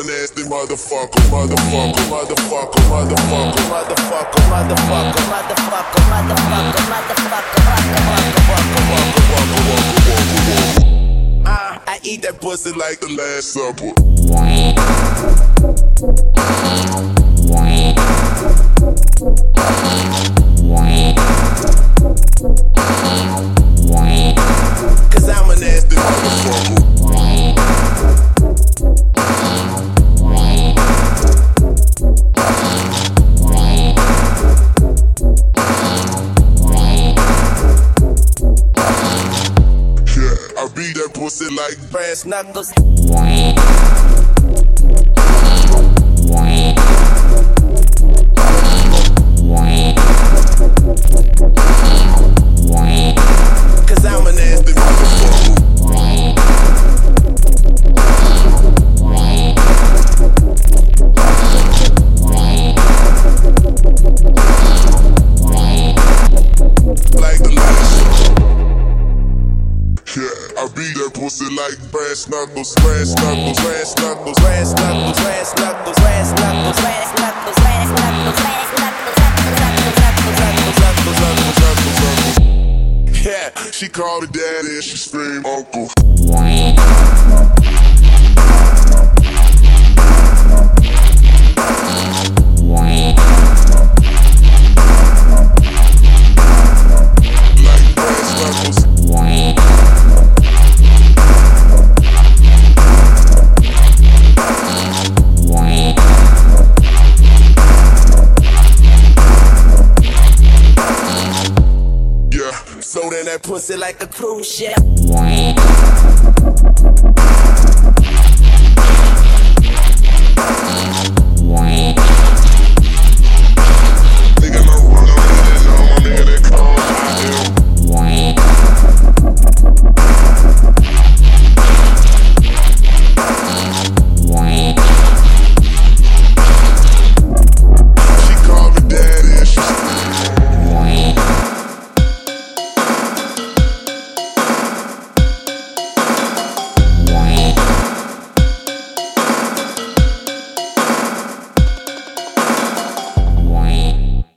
I'm a nasty motherfucker. I eat that pussy like the Last Supper. 'Cause I'm a nasty motherfucker. Beat that pussy like brass knuckles. Cause I'm a nasty motherfucker. Like the last. Yeah. I beat that pussy like brass knuckles, brass knuckles, brass knuckles, brass knuckles, brass knuckles, brass knuckles, brass knuckles, brass knuckles, brass knuckles, brass knuckles. Yeah, she called her daddy and she screamed, "Uncle." Like brass knuckles. So then that pussy like a cruise ship.